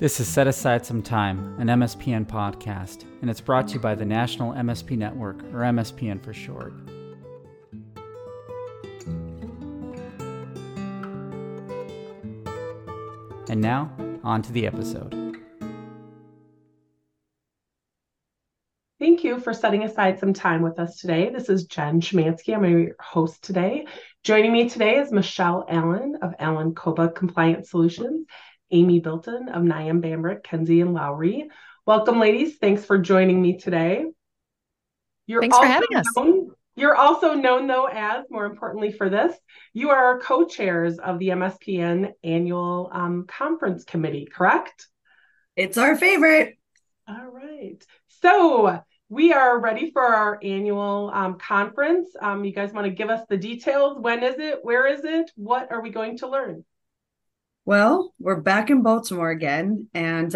This is Set Aside Some Time, an MSPN podcast, and it's brought to you by the National MSP Network, or MSPN for short. And now, on to the episode. Thank you for setting aside some time with us today. This is Jen Shymanski. I'm your host today. Joining me today is Michelle Allen of Allen Coba Compliance Solutions, Amy Bilton of Niamh Bambrick, Kenzie and Lowry. Welcome, ladies. Thanks for joining me today. Thanks for having us. You're also known, though, as, more importantly for this, you are co-chairs of the MSPN Annual Conference Committee, correct? It's our favorite. All right. So we are ready for our annual conference. You guys want to give us the details? When is it? Where is it? What are we going to learn? Well, we're back in Baltimore again, and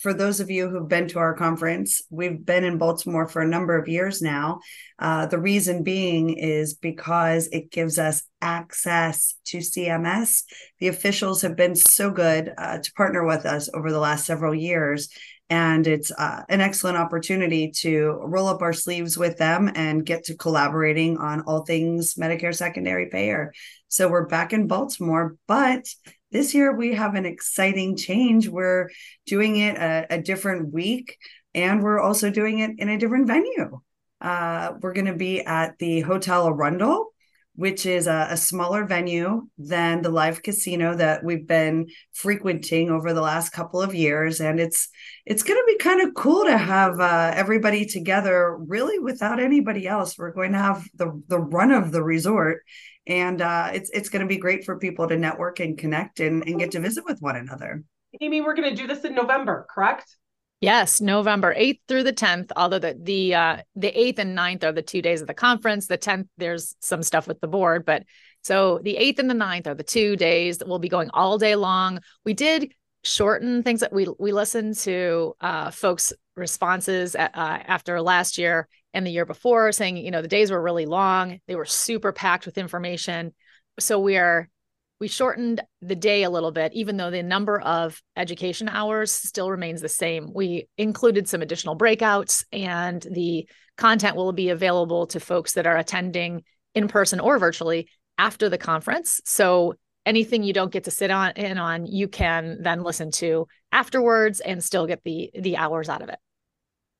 for those of you who've been to our conference, we've been in Baltimore for a number of years now. The reason being is because it gives us access to CMS. The officials have been so good to partner with us over the last several years, and it's an excellent opportunity to roll up our sleeves with them and get to collaborating on all things Medicare Secondary Payer. So we're back in Baltimore, but this year, we have an exciting change. We're doing it a different week, and we're also doing it in a different venue. We're going to be at the Hotel Arundel, which is a smaller venue than the live casino that we've been frequenting over the last couple of years. And it's going to be kind of cool to have everybody together, really without anybody else. We're going to have the run of the resort. And it's going to be great for people to network and connect and get to visit with one another. Amy, we're going to do this in November, correct? Yes, November 8th through the 10th, although the 8th and 9th are the 2 days of the conference. The 10th, there's some stuff with the board. But so the 8th and the 9th are the 2 days that we'll be going all day long. We did shorten things that we listened to folks' responses after last year and the year before, saying, you know, the days were really long. They were super packed with information. So we shortened the day a little bit, even though the number of education hours still remains the same. We included some additional breakouts, and the content will be available to folks that are attending in person or virtually after the conference. So anything you don't get to sit in on, you can then listen to afterwards and still get the hours out of it.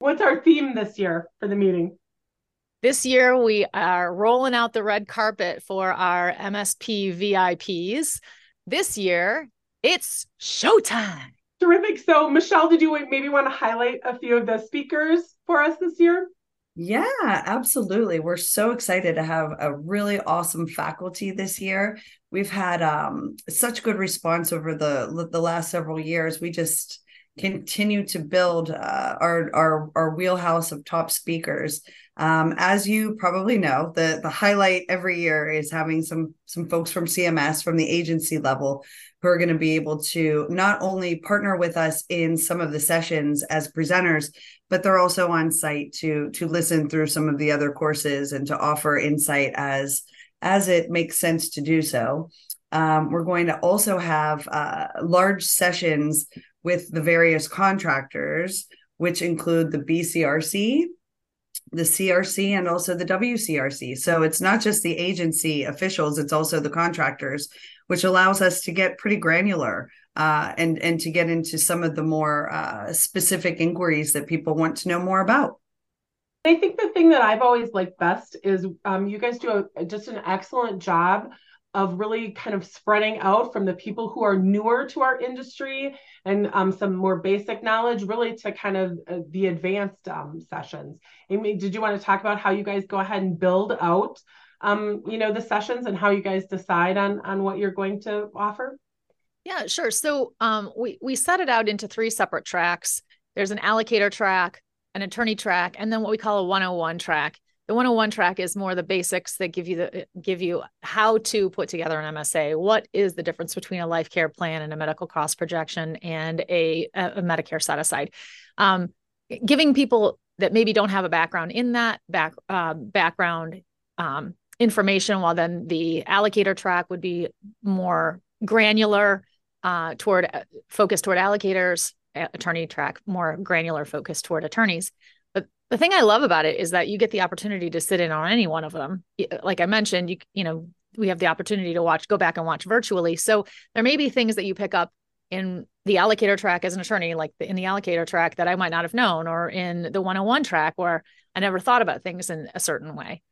What's our theme this year for the meeting? This year, we are rolling out the red carpet for our MSP VIPs. This year, it's showtime. Terrific. So, Michelle, did you maybe want to highlight a few of the speakers for us this year? Yeah, absolutely. We're so excited to have a really awesome faculty this year. We've had such good response over the last several years. We just continue to build our wheelhouse of top speakers. As you probably know, the highlight every year is having some folks from CMS, from the agency level, who are going to be able to not only partner with us in some of the sessions as presenters, but they're also on site to listen through some of the other courses and to offer insight as it makes sense to do so. We're going to also have large sessions with the various contractors, which include the BCRC, the CRC, and also the WCRC. So it's not just the agency officials, it's also the contractors, which allows us to get pretty granular and to get into some of the more specific inquiries that people want to know more about. I think the thing that I've always liked best is you guys do just an excellent job of really kind of spreading out from the people who are newer to our industry and some more basic knowledge, really to kind of the advanced sessions. Amy, did you want to talk about how you guys go ahead and build out, the sessions and how you guys decide on what you're going to offer? Yeah, sure. So we set it out into three separate tracks. There's an allocator track, an attorney track, and then what we call a 101 track. The 101 track is more the basics that give you how to put together an MSA. What is the difference between a life care plan and a medical cost projection and a Medicare set aside? Giving people that maybe don't have a background in that background information, while then the allocator track would be more granular, focused toward allocators, attorney track, more granular focus toward attorneys. But the thing I love about it is that you get the opportunity to sit in on any one of them. Like I mentioned, you know, we have the opportunity to go back and watch virtually. So there may be things that you pick up in the allocator track as an attorney, like in the allocator track that I might not have known, or in the 101 track where I never thought about things in a certain way.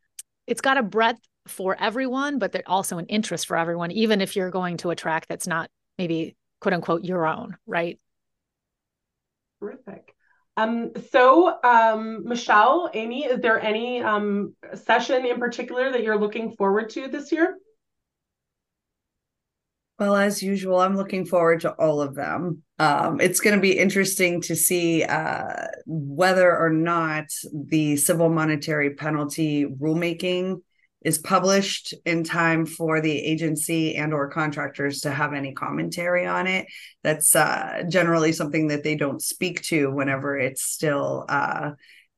It's got a breadth for everyone, but there's also an interest for everyone, even if you're going to a track that's not maybe quote unquote your own, right? Terrific. So, Michelle, Amy, is there any session in particular that you're looking forward to this year? Well, as usual, I'm looking forward to all of them. It's going to be interesting to see whether or not the civil monetary penalty rulemaking is published in time for the agency and or contractors to have any commentary on it. That's generally something that they don't speak to whenever it's still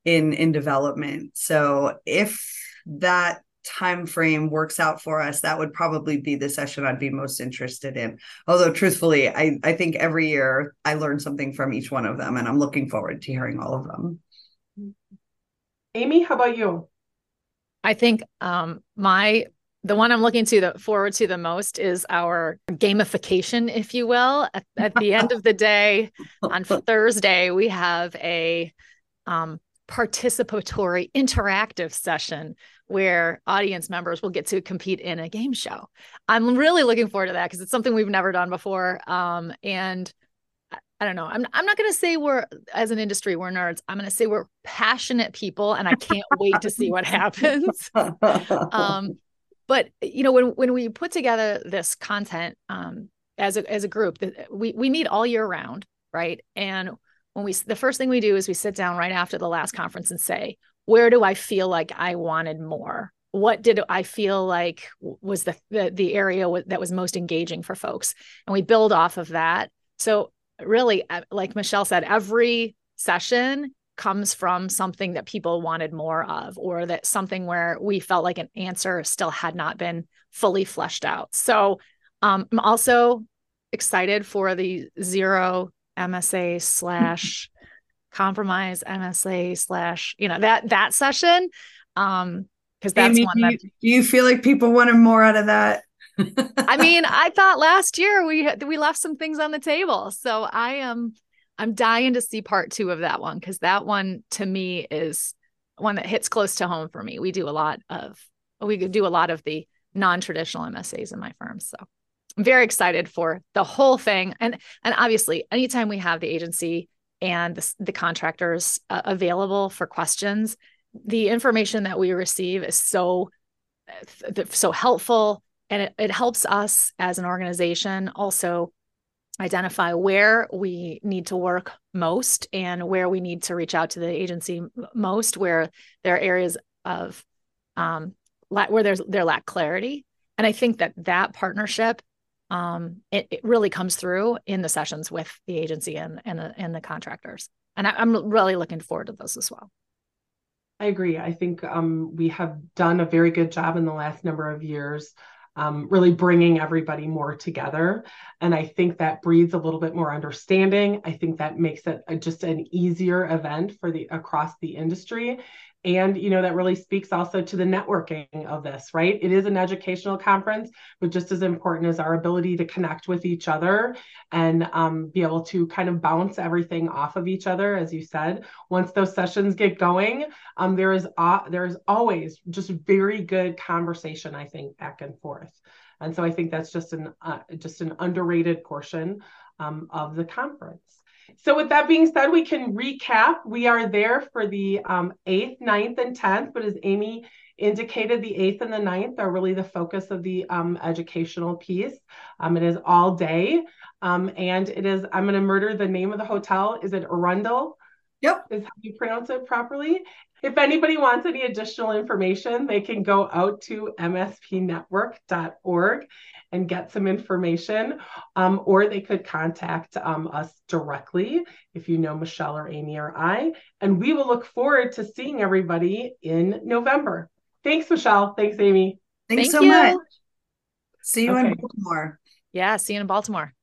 in development. So if that time frame works out for us, that would probably be the session I'd be most interested in. Although truthfully, I think every year I learn something from each one of them, and I'm looking forward to hearing all of them. Amy, how about you? I think the one I'm looking forward to the most is our gamification, if you will. At the end of the day, on Thursday, we have a participatory interactive session where audience members will get to compete in a game show. I'm really looking forward to that because it's something we've never done before. And I don't know. I'm not going to say as an industry, we're nerds. I'm going to say we're passionate people, and I can't wait to see what happens. But you know, when we put together this content as a group, we meet all year round, right? And when the first thing we do is we sit down right after the last conference and say, where do I feel like I wanted more? What did I feel like was the area that was most engaging for folks? And we build off of that. So really, like Michelle said, every session comes from something that people wanted more of, or that something where we felt like an answer still had not been fully fleshed out. So I'm also excited for the zero MSA / compromise MSA / that session. Because that's Amy, one that do you feel like people wanted more out of that? I mean, I thought last year we left some things on the table. So I'm dying to see part two of that one, because that one to me is one that hits close to home for me. We do a lot of the non-traditional MSAs in my firm. So I'm very excited for the whole thing. And obviously, anytime we have the agency and the contractors available for questions, the information that we receive is so helpful. And it helps us as an organization also identify where we need to work most and where we need to reach out to the agency most, where there are areas of where there lack clarity. And I think that partnership, it really comes through in the sessions with the agency and the contractors. And I'm really looking forward to those as well. I agree. I think we have done a very good job in the last number of years, really bringing everybody more together. And I think that breeds a little bit more understanding. I think that makes it just an easier event for across the industry. And, you know, that really speaks also to the networking of this, right? It is an educational conference, but just as important is our ability to connect with each other and be able to kind of bounce everything off of each other. As you said, once those sessions get going, there is always just very good conversation, I think, back and forth. And so I think that's just an underrated portion of the conference. So with that being said, we can recap. We are there for the 8th, 9th, and 10th, but as Amy indicated, the 8th and the 9th are really the focus of the educational piece. It is all day, and it is, I'm going to murder the name of the hotel. Is it Arundel? Yep. Is how you pronounce it properly. If anybody wants any additional information, they can go out to mspnetwork.org and get some information, or they could contact us directly if you know Michelle or Amy or I, and we will look forward to seeing everybody in November. Thanks, Michelle. Thanks, Amy. Thanks so much. See you in Baltimore. Yeah, see you in Baltimore.